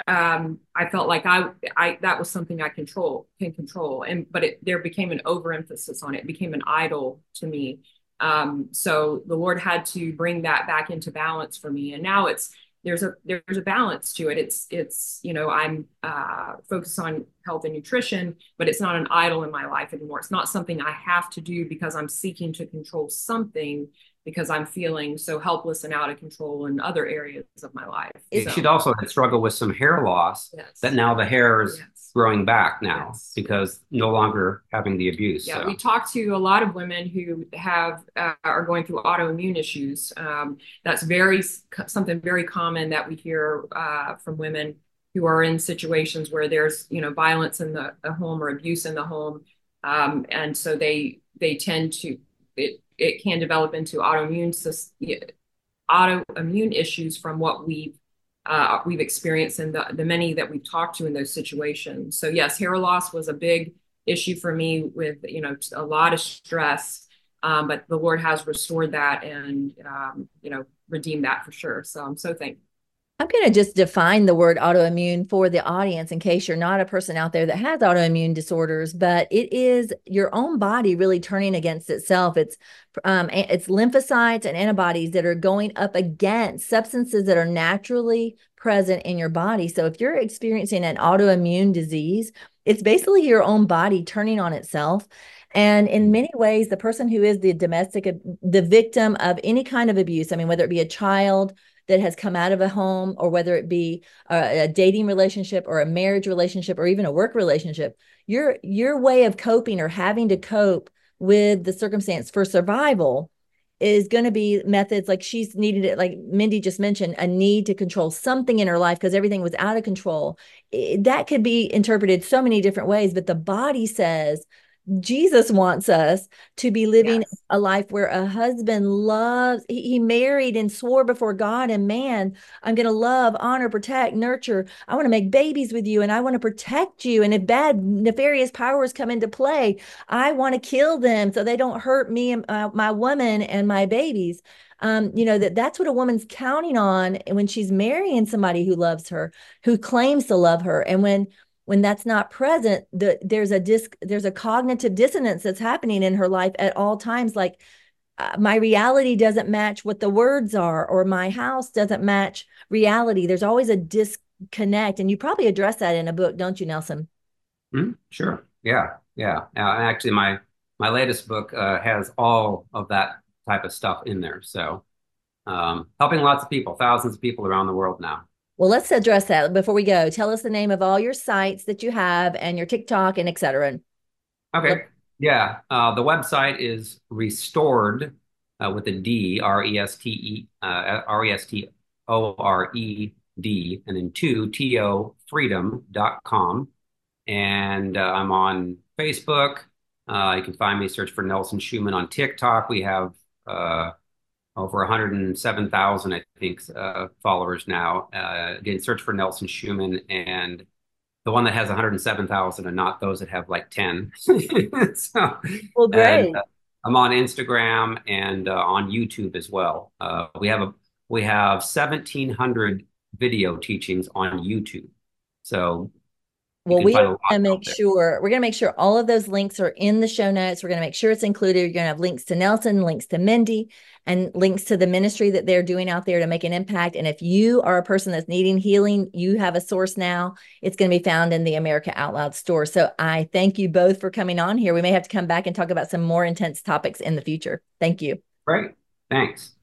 um, I felt like I, I, that was something I control can control. And, but it, there became an overemphasis on it. It became an idol to me. Um, so the Lord had to bring that back into balance for me. And now it's, there's a, there's a balance to it. It's, it's, you know, I'm uh, focused on health and nutrition, but it's not an idol in my life anymore. It's not something I have to do because I'm seeking to control something because I'm feeling so helpless and out of control in other areas of my life. It so. Should also struggle with some hair loss yes. that now the hair is yes. growing back now yes. because no longer having the abuse. Yeah, so. We talk to a lot of women who have uh, are going through autoimmune issues. Um, that's very something very common that we hear uh, from women who are in situations where there's, you know, violence in the, the home or abuse in the home, um, and so they they tend to it. It can develop into autoimmune autoimmune issues from what we've uh, we've experienced and the, the many that we've talked to in those situations. So yes, hair loss was a big issue for me with, you know, a lot of stress, um, but the Lord has restored that and, um, you know, redeemed that for sure. So I'm so thankful. I'm going to just define the word autoimmune for the audience in case you're not a person out there that has autoimmune disorders, but it is your own body really turning against itself. It's um, it's lymphocytes and antibodies that are going up against substances that are naturally present in your body. So if you're experiencing an autoimmune disease, it's basically your own body turning on itself. And in many ways, the person who is the domestic, the victim of any kind of abuse, I mean, whether it be a child that has come out of a home, or whether it be a, a dating relationship or a marriage relationship or even a work relationship, your your way of coping or having to cope with the circumstance for survival is going to be methods like she's needed it, like Mindy just mentioned, a need to control something in her life because everything was out of control. It, that could be interpreted so many different ways, but the body says, Jesus wants us to be living yes. a life where a husband loves, he, he married and swore before God and man, I'm going to love, honor, protect, nurture. I want to make babies with you and I want to protect you. And if bad, nefarious powers come into play, I want to kill them so they don't hurt me and uh, my woman and my babies. Um, you know, that that's what a woman's counting on when she's marrying somebody who loves her, who claims to love her. And when When that's not present, the, there's a dis, there's a cognitive dissonance that's happening in her life at all times. Like uh, my reality doesn't match what the words are, or my house doesn't match reality. There's always a disconnect, and you probably address that in a book, don't you, Nelson? Mm-hmm. Sure. Yeah. Yeah. Uh, actually, my my latest book uh, has all of that type of stuff in there. So um, helping lots of people, thousands of people around the world now. Well, let's address that before we go. Tell us the name of all your sites that you have and your TikTok and et cetera. Okay. Yeah. Uh, the website is Restored uh, with a D, R E S T E, uh, R E S T O R E D, and then two, T O, freedom dot com. And uh, I'm on Facebook. Uh, you can find me, search for Nelson Schumann on TikTok. We have... Uh, over one hundred seven thousand, I think, uh, followers now. Uh, again, search for Nelson Schumann, and the one that has one hundred seven thousand and not those that have like ten. So, well, great. And, uh, I'm on Instagram and uh, on YouTube as well. Uh, we have a we have seventeen hundred video teachings on YouTube. So. Well, we are going to make sure, we're going to make sure all of those links are in the show notes. We're going to make sure it's included. You're going to have links to Nelson, links to Mindy, and links to the ministry that they're doing out there to make an impact. And if you are a person that's needing healing, you have a source now. It's going to be found in the America Out Loud store. So I thank you both for coming on here. We may have to come back and talk about some more intense topics in the future. Thank you. Great. Thanks.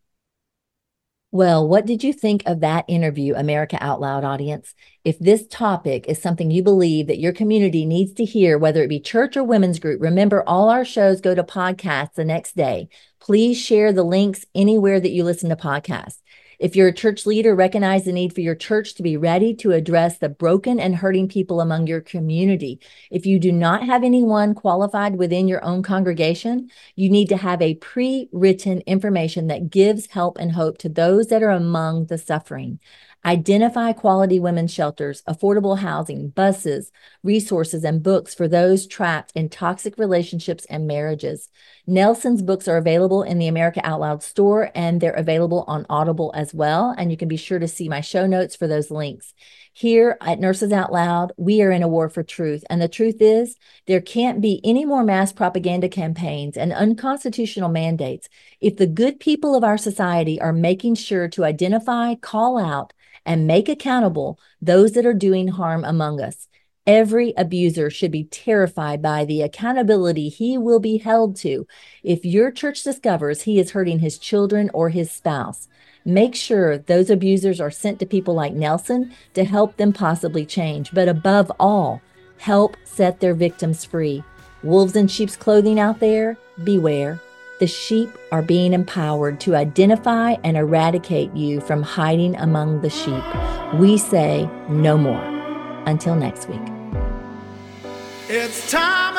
Well, what did you think of that interview, America Out Loud audience? If this topic is something you believe that your community needs to hear, whether it be church or women's group, remember all our shows go to podcasts the next day. Please share the links anywhere that you listen to podcasts. If you're a church leader, recognize the need for your church to be ready to address the broken and hurting people among your community. If you do not have anyone qualified within your own congregation, you need to have a pre-written information that gives help and hope to those that are among the suffering. Identify quality women's shelters, affordable housing, buses, resources, and books for those trapped in toxic relationships and marriages. Nelson's books are available in the America Out Loud store, and they're available on Audible as well. And you can be sure to see my show notes for those links. Here at Nurses Out Loud, we are in a war for truth. And the truth is, there can't be any more mass propaganda campaigns and unconstitutional mandates if the good people of our society are making sure to identify, call out, and make accountable those that are doing harm among us. Every abuser should be terrified by the accountability he will be held to if your church discovers he is hurting his children or his spouse. Make sure those abusers are sent to people like Nelson to help them possibly change. But above all, help set their victims free. Wolves in sheep's clothing out there, beware. The sheep are being empowered to identify and eradicate you from hiding among the sheep. We say no more. Until next week. It's time.